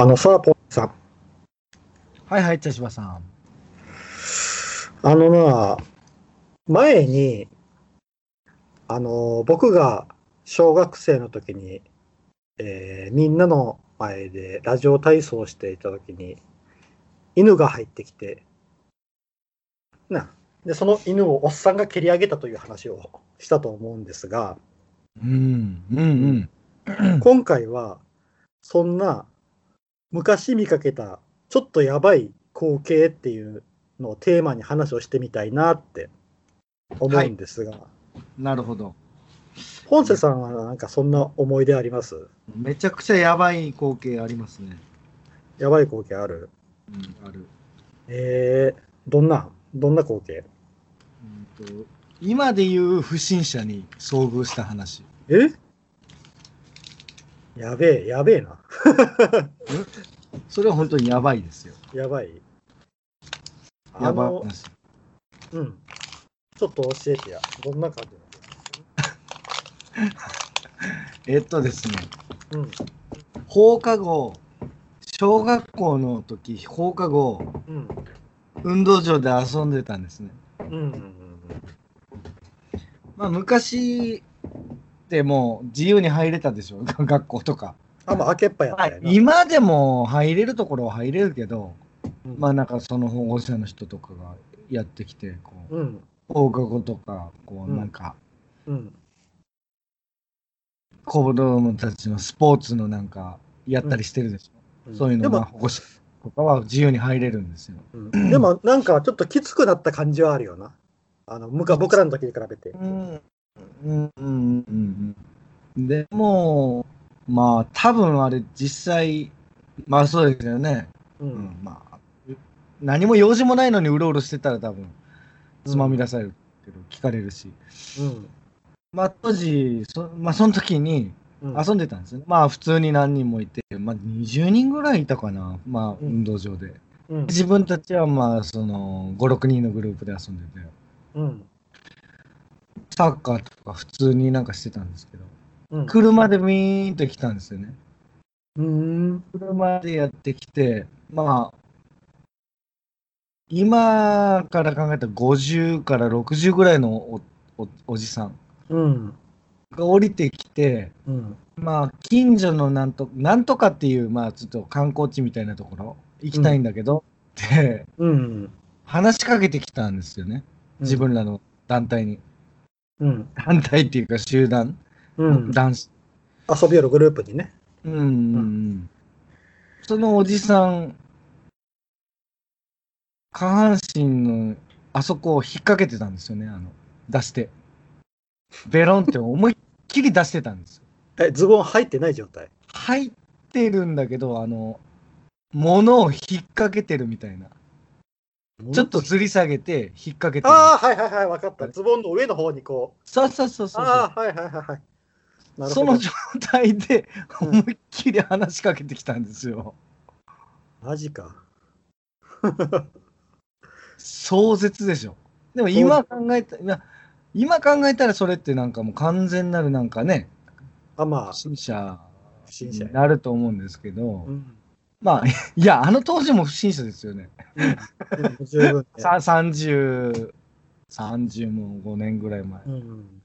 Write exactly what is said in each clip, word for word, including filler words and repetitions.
あのさ、ポンさん。はいはい、茶柴さん。あのな、前に、あの、僕が小学生の時に、えー、みんなの前でラジオ体操をしていた時に、犬が入ってきて、な、で、その犬をおっさんが蹴り上げたという話をしたと思うんですが、うん、うん、うん。今回は、そんな、昔見かけたちょっとやばい光景っていうのをテーマに話をしてみたいなって思うんですが、はい、なるほど。本瀬さんはなんかそんな思い出あります？めちゃくちゃやばい光景ありますね。やばい光景ある？うん、ある。えー、どんなどんな光景？うんと、今でいう不審者に遭遇した話。え？やべえ、やべえな。それは本当にやばいですよ。やばい。やばいです。うん。ちょっと教えてや。どんな感じなんですか？えっとですね、うん。放課後、小学校の時、放課後、うん、運動場で遊んでたんですね。うんうんうんうん。まあ、昔、でも自由に入れたでしょ、学校とか。あ、まあ、開けっぱやったよな。今でも入れるところは入れるけど、うん、まあなんかその保護者の人とかがやってきて、こう、うん、放課後とか、こうなんか、うんうん、子供たちのスポーツのなんかやったりしてるでしょ、うん、そういうのは保護者とかは自由に入れるんですよ、うん、でもなんかちょっときつくなった感じはあるよな、あの僕らの時に比べて、うん、うんうんうん、でもまあ多分あれ実際まあそうですよね、うんうん、まあ何も用事もないのにうろうろしてたら多分つまみ出されるけど、うん、聞かれるし、うん、まあ当時 そ,、まあ、その時に遊んでたんですよね、うん、まあ普通に何人もいて、まあ、にじゅうにんぐらいいたかな、まあ運動場で、うんうん、自分たちはまあその ご,ろく 人のグループで遊んでて、うん、サッカーとか普通になんかしてたんですけど、うん、車でビーンと来たんですよね。うーん、車でやってきて、まあ今から考えたらごじゅうからろくじゅうぐらいの お, お, おじさんが降りてきて、うん、まあ近所のなんとなんとかっていうまあちょっと観光地みたいなところ行きたいんだけどって、うんうん、話しかけてきたんですよね、自分らの団体に。うん、反対っていうか集団、うん、男子遊びよるグループにね、うんうんうん、そのおじさん下半身のあそこを引っ掛けてたんですよね、あの出してベロンって思いっきり出してたんですよ。え、ズボン入ってない状態？入ってるんだけど、あの物を引っ掛けてるみたいな、ちょっと吊り下げて引っ掛けて。ああ、はいはいはい、分かった。ズボンの上の方にこう。そうそうそうそう。ああ、はいはいはいはい。なるほど。その状態で思いっきり話しかけてきたんですよ。マジか。壮絶でしょ。でも今考えた、今考えたらそれってなんかもう完全なるなんかね、あ、まあ、不審者になると思うんですけど。うん、まあ、いや、あの当時も不審者ですよね。うん、十分ね。さんじゅう、さんじゅうごねんぐらい前。うん、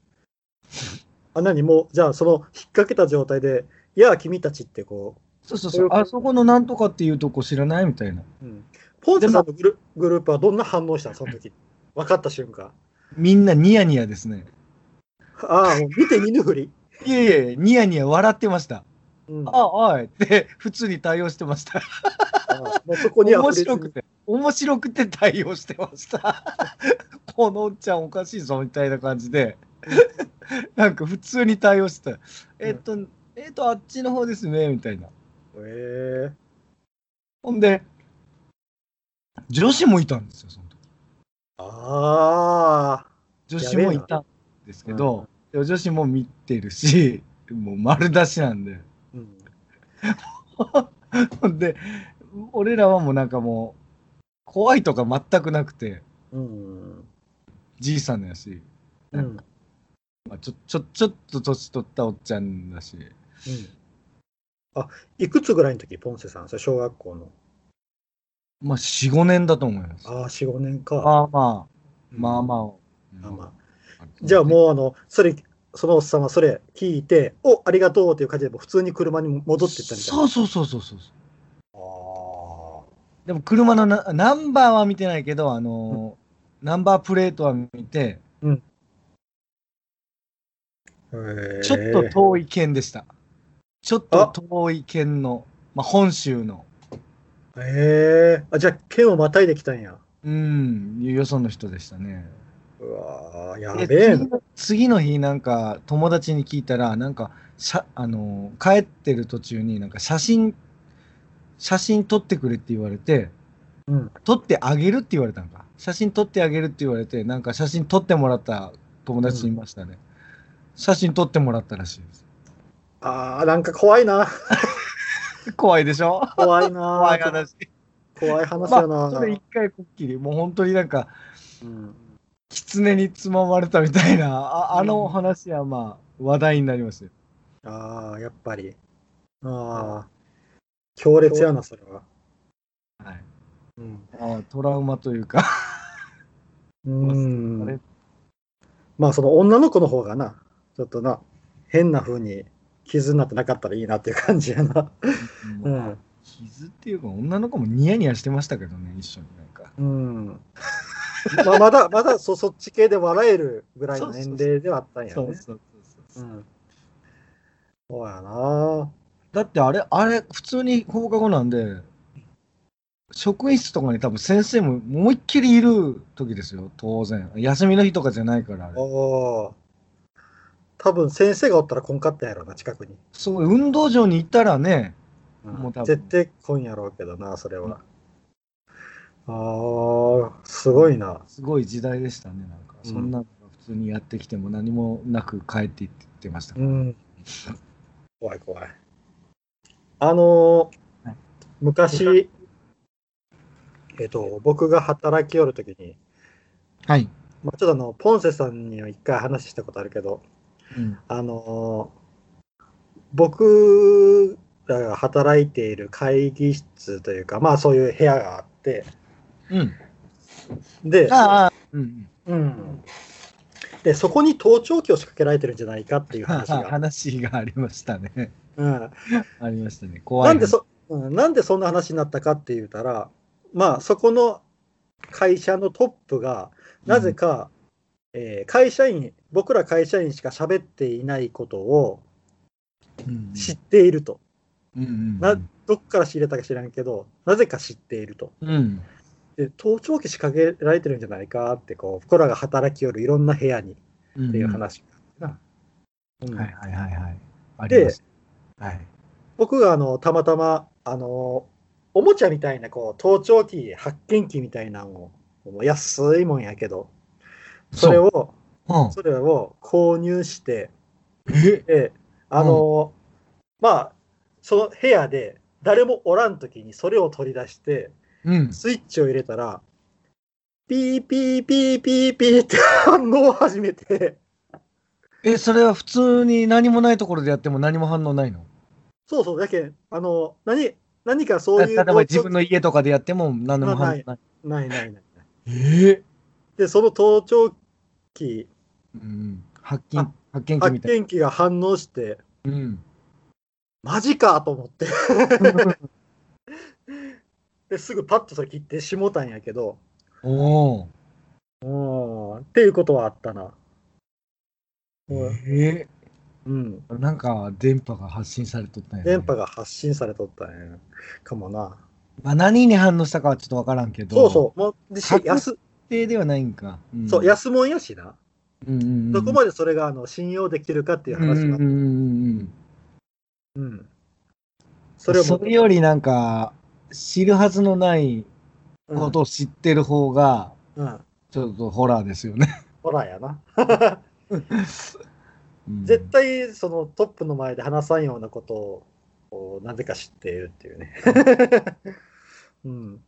あ、何もう、じゃあ、その、引っ掛けた状態で、いや、君たちってこう。そうそうそう、あそこのなんとかっていうとこ知らないみたいな。うん、ポンセさんのグル、グループはどんな反応したの、その時。分かった瞬間。みんなニヤニヤですね。ああ、もう見て見ぬふり。いやいや、ニヤニヤ笑ってました。うん、ああ、おいって普通に対応してました。ああ、そこに面白くて面白くて対応してました。このおっちゃんおかしいぞみたいな感じで、なんか普通に対応してた。えっと、えっとあっちの方ですねみたいな。へえ。ほんで女子もいたんですよ、その時。ああ。女子もいたんですけど、うん、女子も見てるし、もう丸出しなんで。うん、で俺らはもうなんかもう怖いとか全くなくて、うん、じいさんのやし、なんか、うん、まあ、ちょちょちょっと年取ったおっちゃんだし、うん、あ、いくつぐらいの時ポンセさん、それ小学校の。まあ、よん、ごねんだと思います。ああ、よん、ごねんか。まあまあ、うん、まあまあ。うん、まあまあ、じゃあもう、あの、それ、そのおっさんはそれ聞いて、お、ありがとうっていう感じで、普通に車に戻っていったみたいな。そうそうそうそうそう。ああ。でも、車のなナンバーは見てないけど、あの、うん、ナンバープレートは見て、うん。ちょっと遠い県でした。ちょっと遠い県の、まあ、本州の。へえー、じゃあ県をまたいできたんや。うん、よその人でしたね。うわやべえ。次の日、なんか友達に聞いたら、なんかあの帰ってる途中になんか写真、写真撮ってくれって言われて、うん、撮ってあげるって言われたんか。写真撮ってあげるって言われて、なんか写真撮ってもらった友達いましたね。うん、写真撮ってもらったらしいです。ああ、なんか怖いな。怖いでしょ。怖いな。怖い話。怖い話だな。まあ、それ一回こっきり、もう本当になんか、うん、狐につままれたみたいな、あ、あの話はまあ、話題になりますよ。うん、ああ、やっぱり。ああ、強烈やな、それは。はい。うん、あ、トラウマというか。うん。まあ、その女の子の方がな、ちょっとな、変な風に傷になってなかったらいいなっていう感じやな。うん、傷っていうか、女の子もニヤニヤしてましたけどね、一緒になんか。うん。まあ、まだ、まだそ、そっち系で笑えるぐらいの年齢ではあったんやね。そうそうそうそう。うん。そうやな。だってあれ、あれ、普通に放課後なんで、職員室とかに多分先生も思いっきりいる時ですよ、当然。休みの日とかじゃないから、あれ。ああ。多分先生がおったらこんかったんやろな、近くに。そう、運動場に行ったらね、うん、もう多分絶対こんやろうけどな、それは、うん、ああすごいな、すごい時代でしたね。なんかそんなの普通にやってきても何もなく帰っていってましたから、うん、怖い怖い。あのーはい、昔えっと僕が働きよるときに、はい、まあ、ちょっとあのポンセさんには一回話したことあるけど、うん、あの僕らが働いている会議室というか、まあそういう部屋があって、うん、で、ああ、うんうん、でそこに盗聴器を仕掛けられてるんじゃないかっていう話が話がありましたね。うん、ありましたね。怖い。なんでそ、なんでそんな話になったかって言うたら、まあそこの会社のトップがなぜか、うん、えー、会社員僕ら会社員しか喋っていないことを知っていると、うんうん、などっから仕入れたか知らんけど、なぜか知っていると、うん、で盗聴器仕掛けられてるんじゃないかってこう僕らが働きよるいろんな部屋にっていう話が、うんうん、はいはいはいはい。で、はい、僕があのたまたまあのおもちゃみたいなこう盗聴器発見器みたいなのを安いもんやけどそれをうん、それを購入して、で、あの、うん、まあ、その部屋で誰もおらんときにそれを取り出して、うん、スイッチを入れたら、ピーピーピーピーピーって反応を始めて。え、それは普通に何もないところでやっても何も反応ないの？そうそう、だけあの、何、何かそういう。例えば自分の家とかでやっても何も反応ない。ないないない。えー、で、その盗聴器、うん、発見、発見器みたいな。発見器が反応して、うん、マジかと思ってですぐパッとそれ切ってしもたんやけど、おおっていうことはあったな。えー、うん、なんか電波が発信されとったんや、ね、電波が発信されとったんやかもな、まあ、何に反応したかはちょっと分からんけど、そうそう、もう安定ではないんか、うん、そう安もんやしな、うんうんうん、どこまでそれがあの信用できるかっていう話が、うんうんうんうん、それをそれよりなんか知るはずのないことを知ってる方がちょっとホラーですよね、うん、ホラーやな絶対そのトップの前で話さんようなことをなぜか知っているっていうね、うん、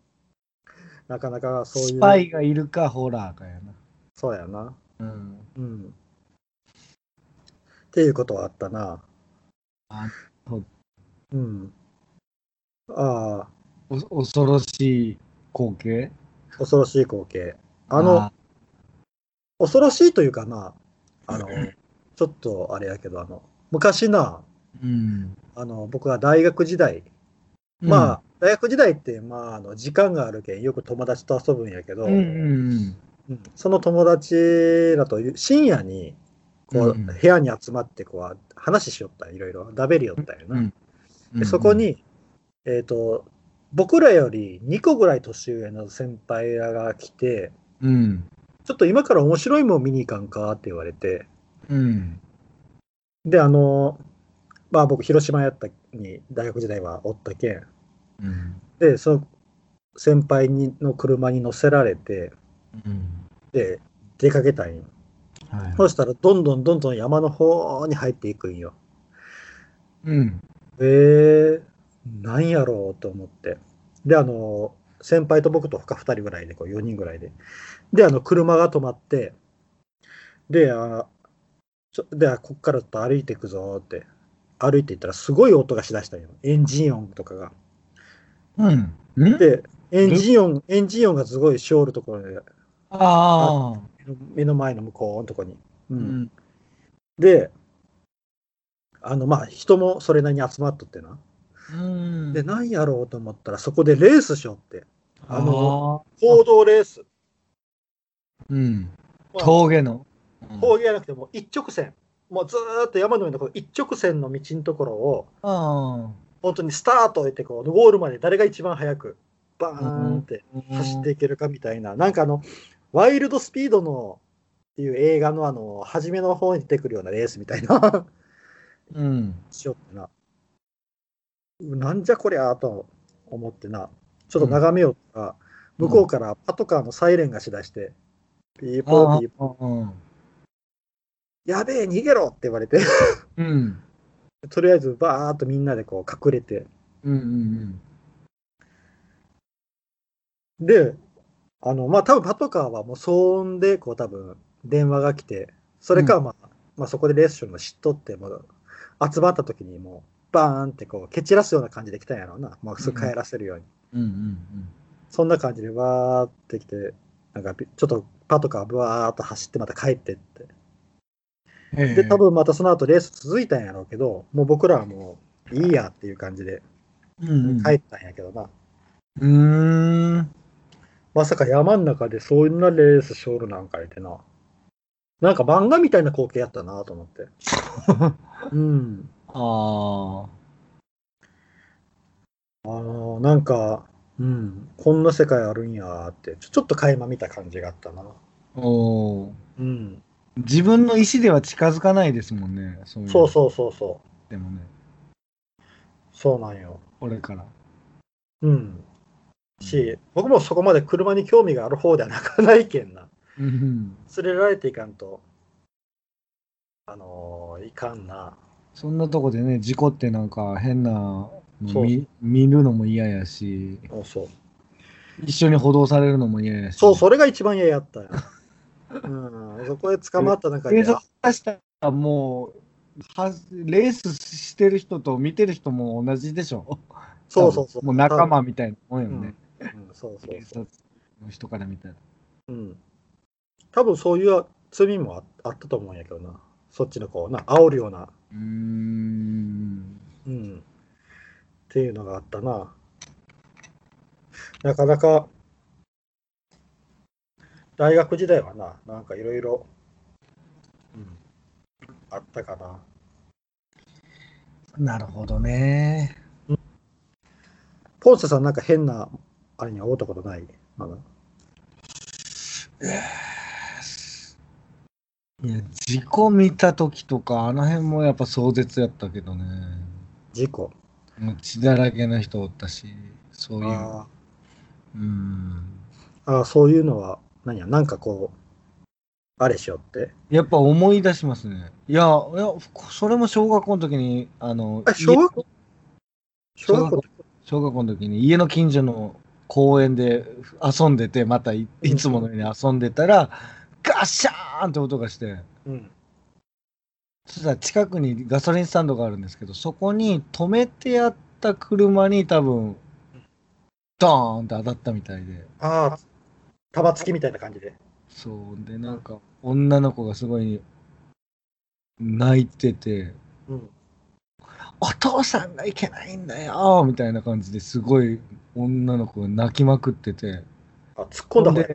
なかなかそういうスパイがいるかホラーかやな、そうやな、うんうん、っていうことはあったな。あ、うん。ああ、お恐ろしい光景恐ろしい光景。あの、あ恐ろしいというかな、あの、ちょっとあれやけど、あの、昔な、うん、あの僕は大学時代、うん、まあ、大学時代って、まあ、あの時間があるけん、よく友達と遊ぶんやけど、うんうんうん、その友達だと、深夜にこう、うん、部屋に集まってこう話しよったん、いろいろ、だべりよったんやな、うんうん。で、そこに、えーと、僕らよりにこぐらい年上の先輩らが来て、うん、ちょっと今から面白いもん見に行かんかって言われて、うん、で、あの、まあ、僕広島やったに大学時代はおったけん、うん、でその先輩にの車に乗せられて、うん、で出かけたんよ、はい、そうしたらどんどんどんどん山の方に入っていくんよ、うん、えー、なんやろうと思って、であの先輩と僕と他ふたりぐらいでこうよにんぐらいでであの車が止まって、であちょでこっからちょっと歩いていくぞって歩いていったらすごい音がしだしたんよ、エンジン音とかが、うん、んでエンジン音エンジン音がすごいしおるところで、ああ目の前の向こうのところに、うんうん、であのまあ人もそれなりに集まっとってな、うん、で何やろうと思ったらそこでレースしよって、あの公道レース、うん、まあ、峠の、うん、峠じゃなくてもう一直線、もうずーっと山の上のこう一直線の道のところを、あ本当にスタートを置いてこうゴールまで誰が一番速くバーンって走っていけるかみたいな、なんかあのワイルドスピードのっていう映画のあの初めの方に出てくるようなレースみたいな、うん、しよってな、なんじゃこりゃーと思ってな、ちょっと眺めようから、うん、向こうからパトカーのサイレンがしだしてピーポーピーポー、やべえ逃げろって言われて、うん、とりあえずバーっとみんなでこう隠れて、うんうんうん、であのまあ多分パトカーはもう騒音でこう多分電話が来て、それかまあ、うん、まあそこでレースションも知っとって、もう集まった時にもうバーンってこう蹴散らすような感じで来たんやろうな、まあすぐ帰らせるように、うんうんうんうん、そんな感じでわーって来て、なんかちょっとパトカーブワーっと走ってまた帰ってって、で多分またその後レース続いたんやろうけど、もう僕らはもういいやっていう感じで帰ったんやけどな、うん、うーんまさか山の中でそんなレースしょるなんかいてな、なんか漫画みたいな光景やったなと思ってうん、ああのなんか、うん、こんな世界あるんやってちょっと垣間見た感じがあったな。おー、うん、自分の意思では近づかないですもんね。そういう、そうそうそうそう。でもね。そうなんよ。俺から。うん。し、僕もそこまで車に興味がある方ではなかないけんな。うん。連れられていかんと、あのー、いかんな。そんなとこでね、事故ってなんか変なの見、見るのも嫌やし。そうそう。一緒に補導されるのも嫌やし。そう、それが一番嫌やったよ。うん、そこで捕まった中で、警察出したらもうはレースしてる人と見てる人も同じでしょ。そうそうそう。もう仲間みたいなもんよね。うんうん、そうそうそう。警察の人から見たら。うん。多分そういう罪も あ, あったと思うんやけどな。そっちのこうな煽るような。うーん。うん。っていうのがあったな。なかなか。大学時代はな、なんかいろいろあったかな。なるほどね。うん、ポンセさんなんか変なあれに会ったことない？まだ。いや、事故見た時とかあの辺もやっぱ壮絶やったけどね。事故。もう血だらけの人おったし、そういう。あー、うん。ああ、そういうのは。何や、なんかこうあれしよってやっぱ思い出しますね。いやいや、それも小学校の時にあのあ小学校小学校小学校の時に家の近所の公園で遊んでて、また い, いつものように遊んでたら、うん、ガッシャーンって音がして、うん、そしたら近くにガソリンスタンドがあるんですけど、そこに止めてあった車に多分ドーンって当たったみたいで、ああ束付きみたいな感じで、そうで、なんか女の子がすごい泣いてて、うん、お父さんがいけないんだよみたいな感じですごい女の子が泣きまくってて、あ、突っ込んだ方がいい、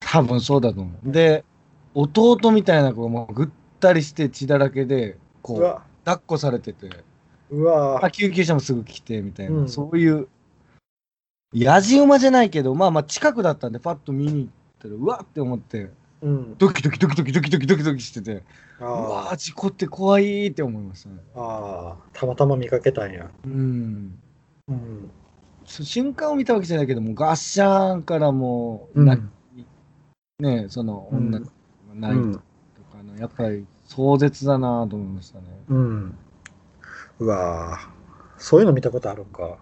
多分そうだと思う。で弟みたいな子がもうぐったりして血だらけでこう抱っこされてて、うわ、救急車もすぐ来てみたいな、うん、そういうやじ馬じゃないけど、まあまあ近くだったんでパッと見に行ったらうわって思って、うん、ドキドキドキドキドキドキドキドキしてて、あ、うわー、事故って怖いって思いましたね。ああ、たまたま見かけたんや。うん、うん、瞬間を見たわけじゃないけどもガッシャーンからもう、うん、ねえ、その女が泣いたとかの、うん、やっぱり壮絶だなと思いましたね。うん、うわー、そういうの見たことあるんか。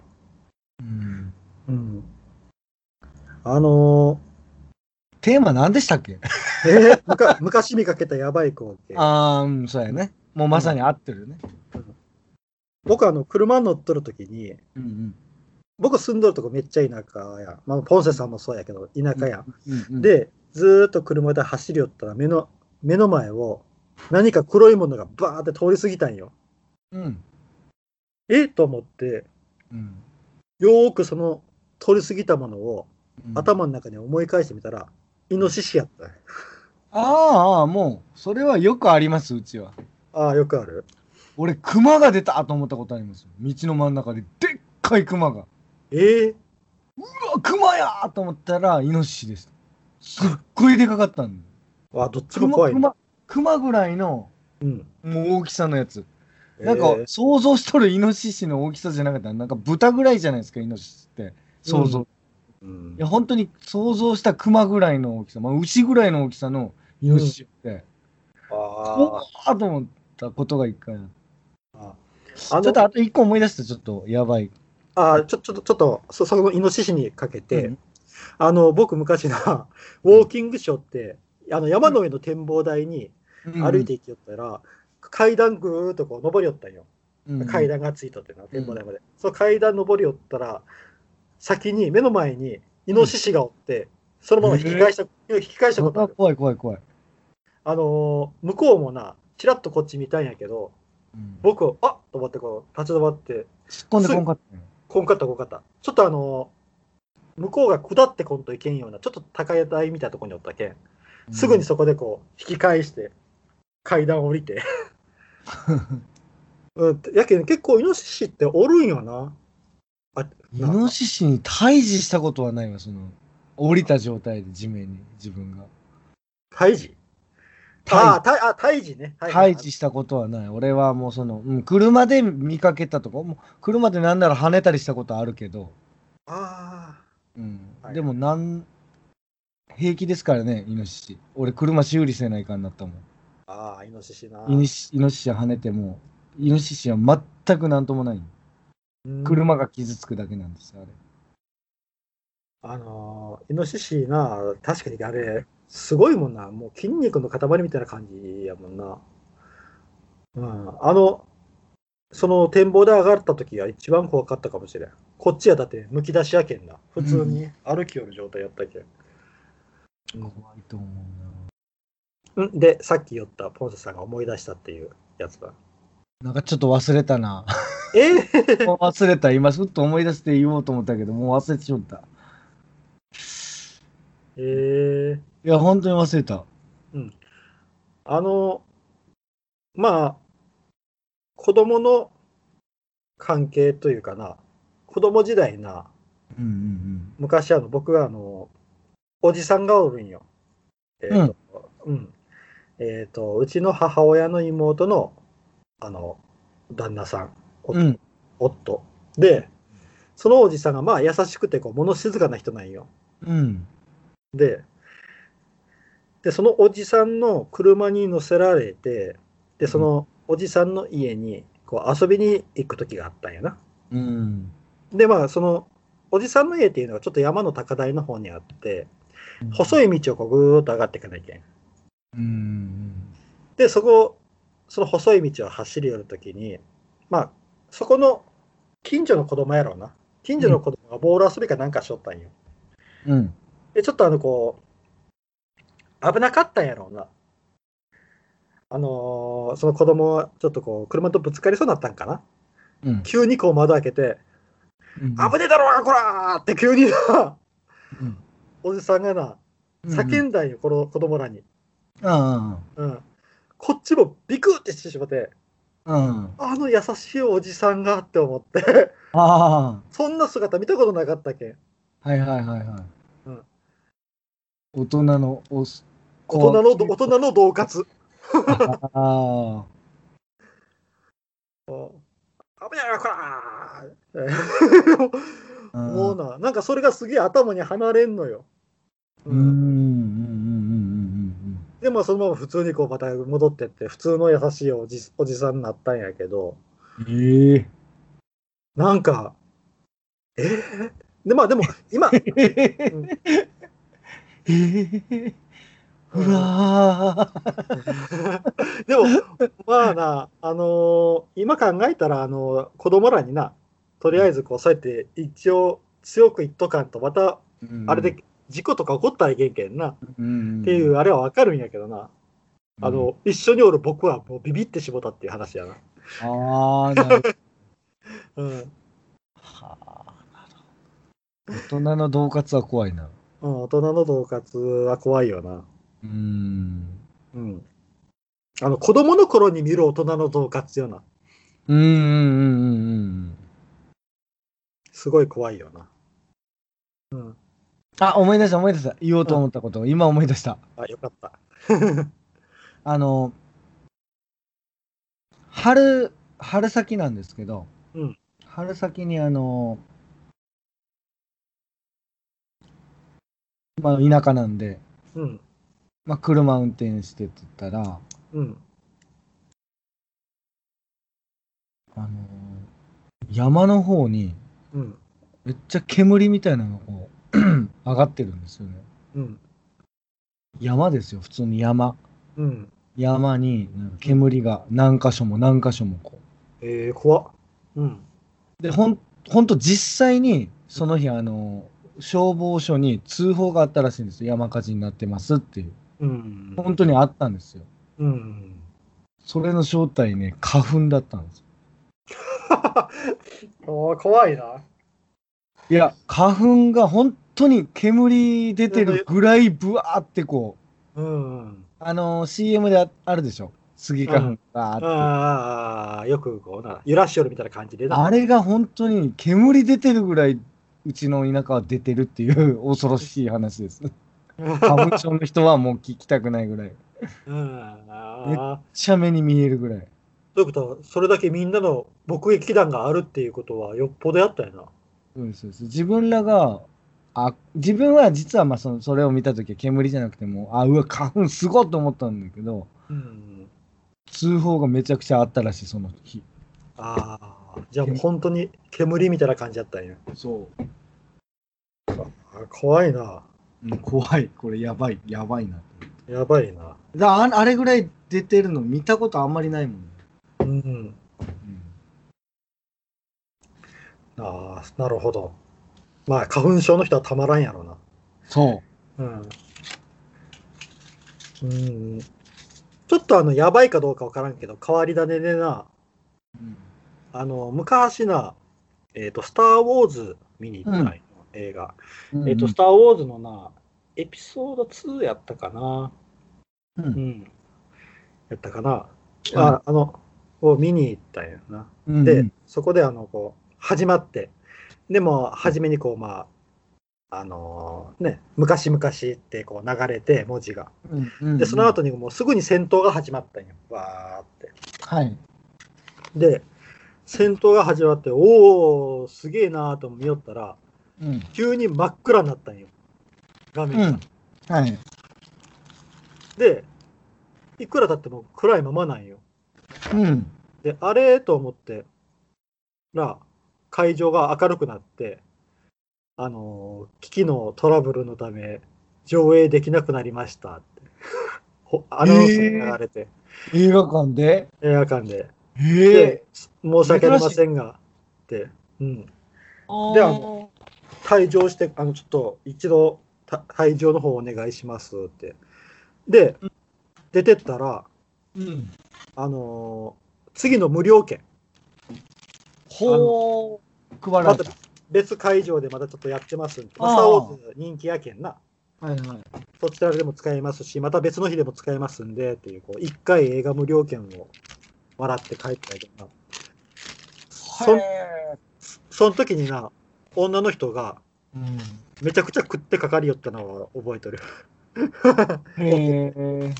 うんうん、あのー、テーマ何でしたっけ？えー、むか昔見かけたやばい光景。ああ、うん、そうやね。もうまさに合ってるよね。うんうん、僕あの車乗っとるときに、うんうん、僕住んどるとこめっちゃ田舎や、まあ、ポンセさんもそうやけど田舎や、うんうんうん、でずーっと車で走り寄ったら目の目の前を何か黒いものがバーって通り過ぎたんよ。うん、えと思って、うん、よーくその通り過ぎたものを頭の中に思い返してみたら、うん、イノシシやった。ああ、もうそれはよくあります、うちは。ああ、よくある。俺クマが出たと思ったことあります。道の真ん中ででっかいクマが、えー、うわクマやーと思ったらイノシシです。すっごいでかかったんだ。わあ、どっちも怖い、ね、クマ、クマぐらいの、うん、もう大きさのやつ。なんか、えー、想像しとるイノシシの大きさじゃなかった。なんか豚ぐらいじゃないですか、イノシシって想像、うん、いや本当に想像したクマぐらいの大きさ、まあ、牛ぐらいの大きさのイノシシって、うん、ああと思ったことが一回ある。ああのちょっとあと一個思い出してちょっとやばい。ああ、ちょちょっとちょっとそそのイノシシにかけて、うん、あの僕昔のウォーキングショーって、うん、あの山の上の展望台に歩いていきよったら、うん、階段ぐーっとこう登りよったんよ、うん、階段がついたっていうのは展望台まで、うん、その階段登りよったら先に目の前にイノシシがおって、うん、そのまま引き返した、えー、引き返したことある。怖い怖い怖い。あのー、向こうもなちらっとこっち見たんやけど、うん、僕をあっと思ってこう立ち止まって突っ込んでこんかったこんかったこんかったちょっとあのー、向こうが下ってこんといけんようなちょっと高屋台みたいなとこにおったけん、うん、すぐにそこでこう引き返して階段を降りて、うん、やけん結構イノシシっておるんよな。あ、イノシシに対峙したことはないわ。その降りた状態で地面に自分が対峙ああ対峙ね、はい、対峙したことはない。俺はもうその、うん、車で見かけたとか、もう車でなんなら跳ねたりしたことあるけど、ああ、うん、はい、でもなん平気ですからねイノシシ。俺車修理せないかんなったもん。ああ、イノシシな。イノシシは跳ねてもイノシシは全くなんともない。車が傷つくだけなんですよ、あれ。あのー、イノシシな、確かにあれすごいもんな。もう筋肉の塊みたいな感じやもんな。うん、あのその展望台上がった時が一番怖かったかもしれん。こっちはだってむき出しやけんな、普通に歩き寄る状態やったけん、うん、怖いと思うな。んでさっき言ったポンセさんが思い出したっていうやつだ。なんかちょっと忘れたな。えー、もう忘れた。今ちょっと思い出して言おうと思ったけどもう忘れちゃった。えー、いや本当に忘れた。うん、あのまあ子供の関係というかな、子供時代な、うんうんうん、昔あの僕はあのおじさんがおるんよ。えーと、うんうん、えーとうちの母親の妹のあの旦那さん、うん、夫で、そのおじさんがまあ優しくてこう物静かな人なんよ。うん、で, でそのおじさんの車に乗せられて、でそのおじさんの家にこう遊びに行く時があったんやな。うん、でまあそのおじさんの家っていうのはちょっと山の高台の方にあって、細い道をこうぐーっと上がっていかなきゃいけない。うん、でそこその細い道を走り寄るときに、まあ、そこの近所の子供やろうな、近所の子供がボール遊びかなんかしとったんよ。うん、でちょっとあのこう危なかったんやろうな、あのー、その子供はちょっとこう車とぶつかりそうになったんかな、うん、急にこう窓開けて、うん、危ねえだろうなこらーって急にな、うん、おじさんがな叫んだんよ、うん、この子供らに。ああ、うん、こっちもビクってしてしまって、うん、あの優しいおじさんがって思ってあそんな姿見たことなかったけん。はいはいはいはい、うん、大人のおす大人の大人の恫喝あ危ないなこらーもうな、なんかそれがすげえ頭に離れんのよ。うんうんうんうん、でもそのまま普通にこうまた戻ってって普通の優しいお じ, おじさんになったんやけど、えー、なんかえー、でまあでも今えー、うん、えー、うわーでもまあな、あのー、今考えたら、あのー、子供らになとりあえずこうそうやって一応強く言っとかんとまたあれで、うん事故とか起こったらいけんけんな、うん、っていうあれはわかるんやけどな、うん、あの一緒におる僕はもうビビってしもたっていう話やな。ああなるほどうん、はあなるほど。大人の恫喝は怖いな。うん大人の恫喝は怖いよな。うんうんあの子供の頃に見る大人の恫喝よな。うんうんうんうんうんすごい怖いよな。うんあ、思い出した思い出した。言おうと思ったことを、うん、今思い出した。あ、よかった。あの、春、春先なんですけど、うん、春先にあの、まあ田舎なんで、うん、まあ車運転してって言ったら、うん、あの、山の方に、うん、めっちゃ煙みたいなのを、上がってるんですよね、うん、山ですよ普通に山、うん、山に煙が何箇所も何箇所もこうえー、怖っ、うん、でほんほんと実際にその日あの消防署に通報があったらしいんですよ。山火事になってますっていう、うん、本当にあったんですよ、うん、それの正体ね花粉だったんですよお怖いな。いや花粉が本当に煙出てるぐらいブワーってこう、うん、あの シーエム で あ, あるでしょスギ花粉があって、うん、ああよくこうな揺らしよるみたいな感じでな。あれが本当に煙出てるぐらいうちの田舎は出てるっていう恐ろしい話です花粉症の人はもう聞きたくないぐらい、うん、めっちゃ目に見えるぐらい。ということはそれだけみんなの目撃談があるっていうことはよっぽどやったよな。そうですそうです。自分らがあ自分は実はまあ そ, それを見たときは煙じゃなくてもあうわ花粉すごいと思ったんだけど、うん、通報がめちゃくちゃあったらしいその日。ああじゃあもう本当に煙みたいな感じだったんや。そうあ怖いな、うん、怖いこれやばいやばいなやばいな。だ あ, あれぐらい出てるの見たことあんまりないもんね。うんああなるほど。まあ花粉症の人はたまらんやろうな。そううん、うん、ちょっとあのやばいかどうかわからんけど変わり種でな、うん、あの昔なえっ、ー、と「スター・ウォーズ」見に行った、うん、映画、うん、えっ、ー、と「スター・ウォーズ」のなエピソードツーやったかな、うん、うん、やったかな、うん、ああのを見に行ったんやな、うん、でそこであのこう始まってでも初めにこうまああのー、ね昔々ってこう流れて文字が、うんうんうん、でその後にもうすぐに戦闘が始まったんよわーって、はい、で戦闘が始まっておおすげえなーと見よったら、うん、急に真っ暗になったんよ画面が、うん、はいでいくら経っても暗いままなんよ、うん、であれと思ってら会場が明るくなって、あのー、機器のトラブルのため上映できなくなりましたってアナウンスが流れて、映画館で映画館で。えー、申し訳ありませんがって、うん、であの退場してあのちょっと一度退場の方お願いしますってで、うん、出てったら、うん、あの次の無料券ほう配られた、ま、別会場でまたちょっとやってますんで、まあ、スター・ウォーズ人気やけんな、はいはい、そちらでも使えますしまた別の日でも使えますんでっていうこういっかい映画無料券を笑って帰ったりとかそんその時にな女の人が、うん、めちゃくちゃ食ってかかりよったのは覚えとるへえ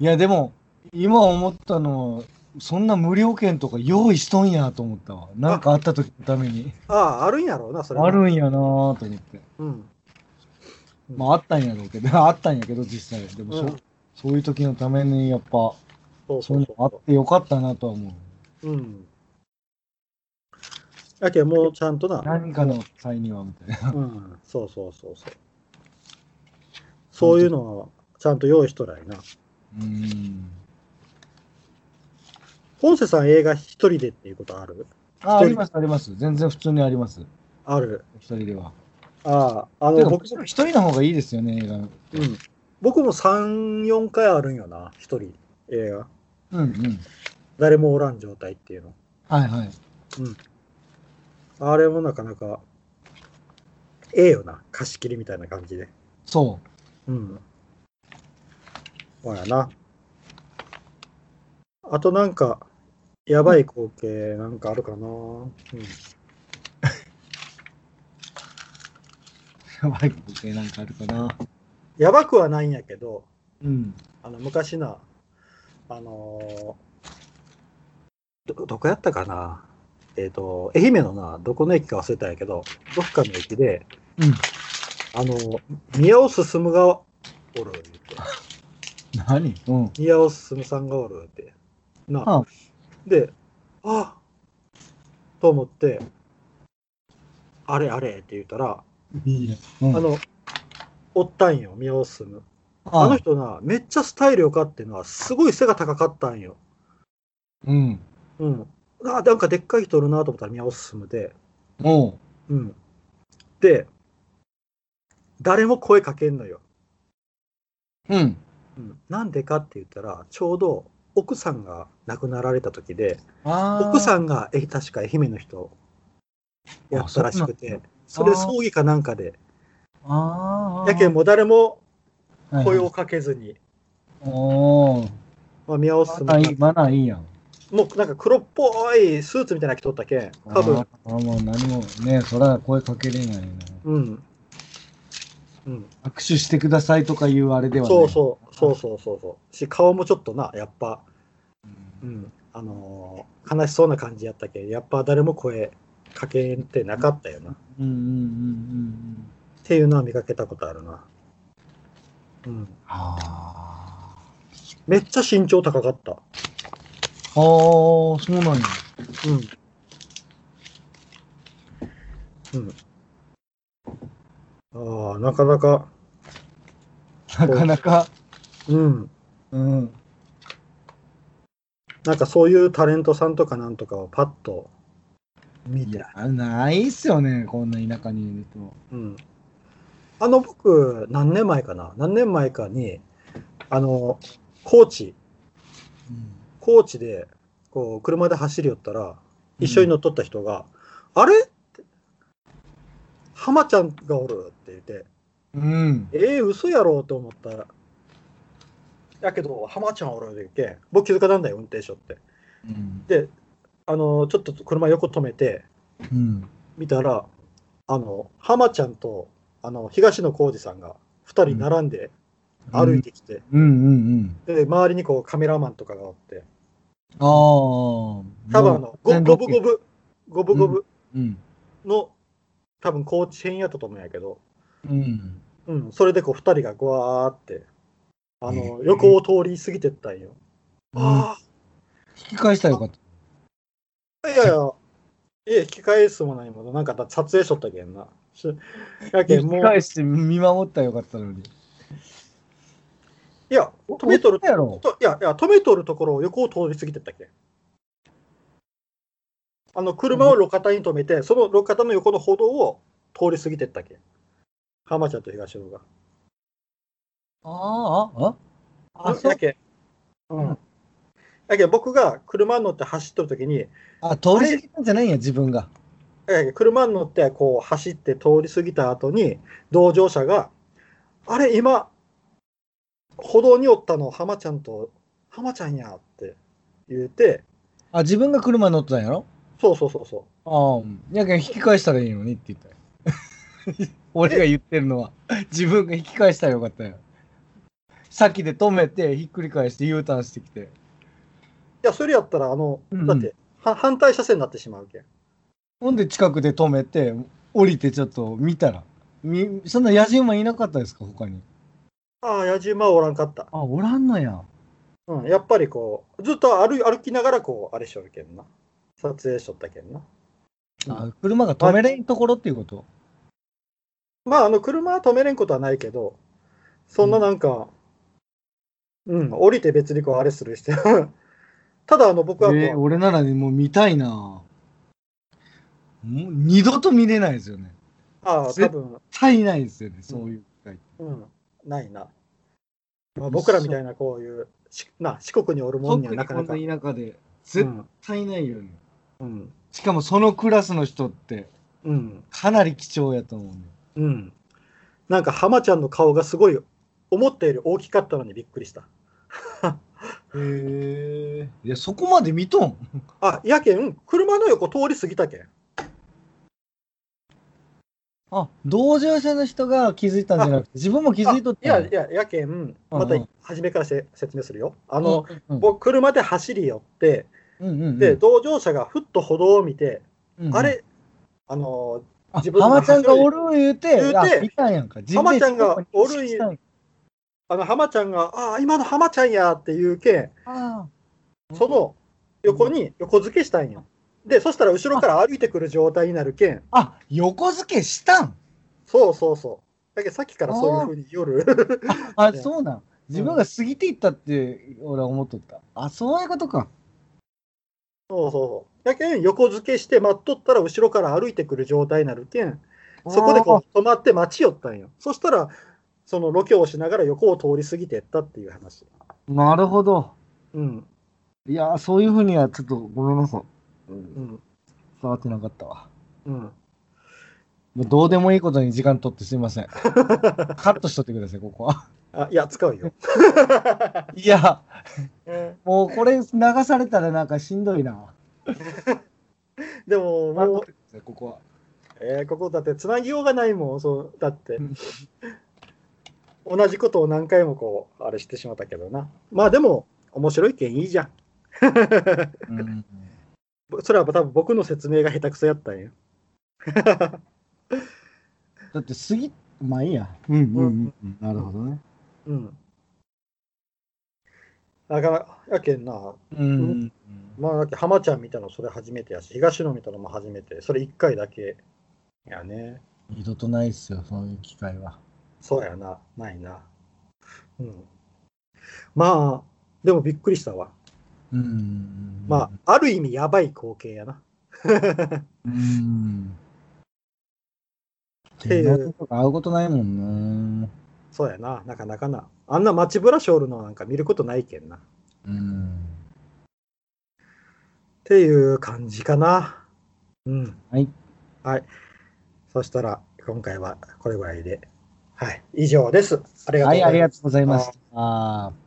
いやでも今思ったのそんな無料券とか用意しとんやと思ったわなんかあった時のためにあああるんやろうなそれあるんやなと思ってうんまああったんやろうけどあったんやけど実際でも、うん、そういう時のためにやっぱそうそういうのあってよかったなとは思う。うん。だけどもうちゃんとな。何かの際にはみたいな。うん。そうそうそうそう。そういうのはちゃんと用意しとらいな。うん。本瀬さん映画一人でっていうことある？あ、ありますあります。全然普通にあります。ある。一人では。ああ、あの僕一人の方がいいですよね映画。うん。僕もさん、よんかいあるんよな一人。映画、うんうん、誰もおらん状態っていうのはいはい、うん、あれもなかなかええよな貸し切りみたいな感じでそううんそうやなあとなんかやばい光景なんかあるかな、うん、やばい光景なんかあるかなやばくはないんやけど、うん、あの昔なあのー、ど, どこやったかなえっ、ー、と愛媛のなどこの駅か忘れたんやけどどっかの駅で、うん、あのー、宮尾進がおるって何、うん、宮尾進さんがおるってなああであっと思ってあれあれって言ったらいい、ねうん、あのおったんよ宮尾進あの人な、めっちゃスタイル良かってのは、すごい背が高かったんよ。うん。うん。あ、なんかでっかい人おるなと思ったら、宮尾進で。おう。うん。で、誰も声かけんのよ。うん。うん、なんでかって言ったら、ちょうど奥さんが亡くなられた時で、あ奥さんがえ確か愛媛の人やったらしくて、それで葬儀かなんかで。ああ。やけんもう誰も、声をかけずに、はいはい、おお、まあ、宮尾進マナーいいやんもうなんか黒っぽいスーツみたいな着とったけん多分ああもう何もねそら声かけれないねうん、うん、握手してくださいとかいうあれではないそうそうそうそうそうそうし顔もちょっとなやっぱうん、うん、あのー、悲しそうな感じやったけんやっぱ誰も声かけてなかったよなうんうんうんうんっていうのは見かけたことあるなうん、あめっちゃ身長高かったああそうなんやうんうんああなかなかなかなかうんうんなんかそういうタレントさんとかなんとかをパッと見てないっすよねこんな田舎にいるとうんあの僕何年前かな何年前かにあの高知高知でこう車で走り寄ったら一緒に乗っとった人が、うん、あれって浜ちゃんがおるって言って、うん、えー嘘やろと思ったらやけど浜ちゃんおるって言って僕気づかなんだよ運転手って、うん、であのちょっと車横止めて、うん、見たらあの浜ちゃんとあの東野幸治さんがふたり並んで歩いてきて、うんうんうんうん、で周りにこうカメラマンとかがおってあ多分あのゴブゴブゴブゴブの、うん、多分高知編やったと思うんやけど、うんうん、それでこうふたりがゴワーってあの横を通り過ぎてったんよ、えー、あ引き返したらよかったいやいやいや引き返すもないものなんか撮影しとったけんなやけんもう引き返して見守ったらよかったのにいや、止めとる、いやいや、止めとるところを横を通り過ぎてったっけ。あの車を路肩に止めて、うん、その路肩の横の歩道を通り過ぎてったっけ。浜ちゃんと東野が。ああ、ああ、あ、そうだっけ。うん。だけど僕が車に乗って走ってるときに、あ、通り過ぎたんじゃないんや、自分が。車に乗ってこう走って通り過ぎた後に、同乗者が、あれ、今、歩道におったの、浜ちゃんと、浜ちゃんやって言うて、あ、自分が車に乗ってたんやろ。そうそうそうそう。ああ、やけん引き返したらいいのにって言ったよ。俺が言ってるのは、自分が引き返したらよかったよ。先で止めて、ひっくり返して、U ターンしてきて。いや、それやったら、あの、うんうん、だっては、反対車線になってしまうけん。ほんで、近くで止めて、降りてちょっと見たら、みそんな野じ馬いなかったですか、他に。ああ、野じ馬はおらんかった。あ、おらんのや。うん、やっぱりこう、ずっと歩、歩きながら、こう、あれしょるけんな。撮影しとったけんな。あ、車が止めれんところっていうこと。まあ、あの、車は止めれんことはないけど、そんななんか、うん、うん、降りて別にこう、あれするして。ただあの僕はこう、えー、俺ならもう見たいな。もう二度と見れないですよね。ああ、多分絶対ないですよね、うん、そういう機会。うん、ないな。まあ、僕らみたいなこういうしな四国におるもんにはなかなか。特にこの田舎で絶対ないよね。うんうん、しかもそのクラスの人って、うん、かなり貴重やと思うね。うん。なんか浜ちゃんの顔がすごい思ったより大きかったのにびっくりした。へえ、いや、そこまで見とん。あ、やけん、車の横通り過ぎたけん。あ、同乗者の人が気づいたんじゃなくて、自分も気づいとった。いやいや、やけん、また初めからせ説明するよ。あの、うんうん、僕、車で走り寄って、うんうんうん、で、同乗者がふっと歩道を見て、うんうん、あれ、あの、あ自分の浜ちゃんがおる言うて、見たんやんか。浜ちゃんがおる言うて。あの浜ちゃんが、ああ、今の浜ちゃんやっていうけ、あ、うん、その横に横付けしたんよ。で、そしたら後ろから歩いてくる状態になるけん。あ、横付けしたん。そうそうそう。だけどさっきからそういうふうに夜。あ, あ、そうなん。自分が過ぎていったって俺は思っとった。あ、そういうことか。そうそうそう。だけん横付けして待っとったら後ろから歩いてくる状態になるけん。そこでこう止まって待ちよったんよ。そしたら、そのロケをしながら横を通り過ぎていったっていう話。なるほど。うん。いやー、そういうふうにはちょっとごめんなさい。うん。伝わってなかったわ。うん。もうどうでもいいことに時間取ってすいません。カットしとってください、ここは。あ、いや、使うよ。いや、もうこれ流されたらなんかしんどいな。でも、もう、ここは。えー、ここだってつなぎようがないもん、そう、だって。同じことを何回もこうあれしてしまったけどな。まあでも面白いけんいいじゃん。うん、それは多分僕の説明が下手くそやったんよ。だって過ぎ、まあいいや。うんうんうん、うん、なるほどね。うん。だからやけんな。うん。うん、まあだって浜ちゃん見たのそれ初めてやし、東野見たのも初めて、それいっかいだけやね。二度とないっすよ、そういう機会は。そうやな、ないな。うん。まあ、でもびっくりしたわ。うん。まあ、ある意味やばい光景やな。うん。っていう。会うことないもんね。そうやな、なかなかな。あんな街ブラショールのなんか見ることないけんな。うん。っていう感じかな。うん。はい。はい。そしたら、今回はこれぐらいで。はい、以上です。ありがとうございます。はい、ありがとうございました。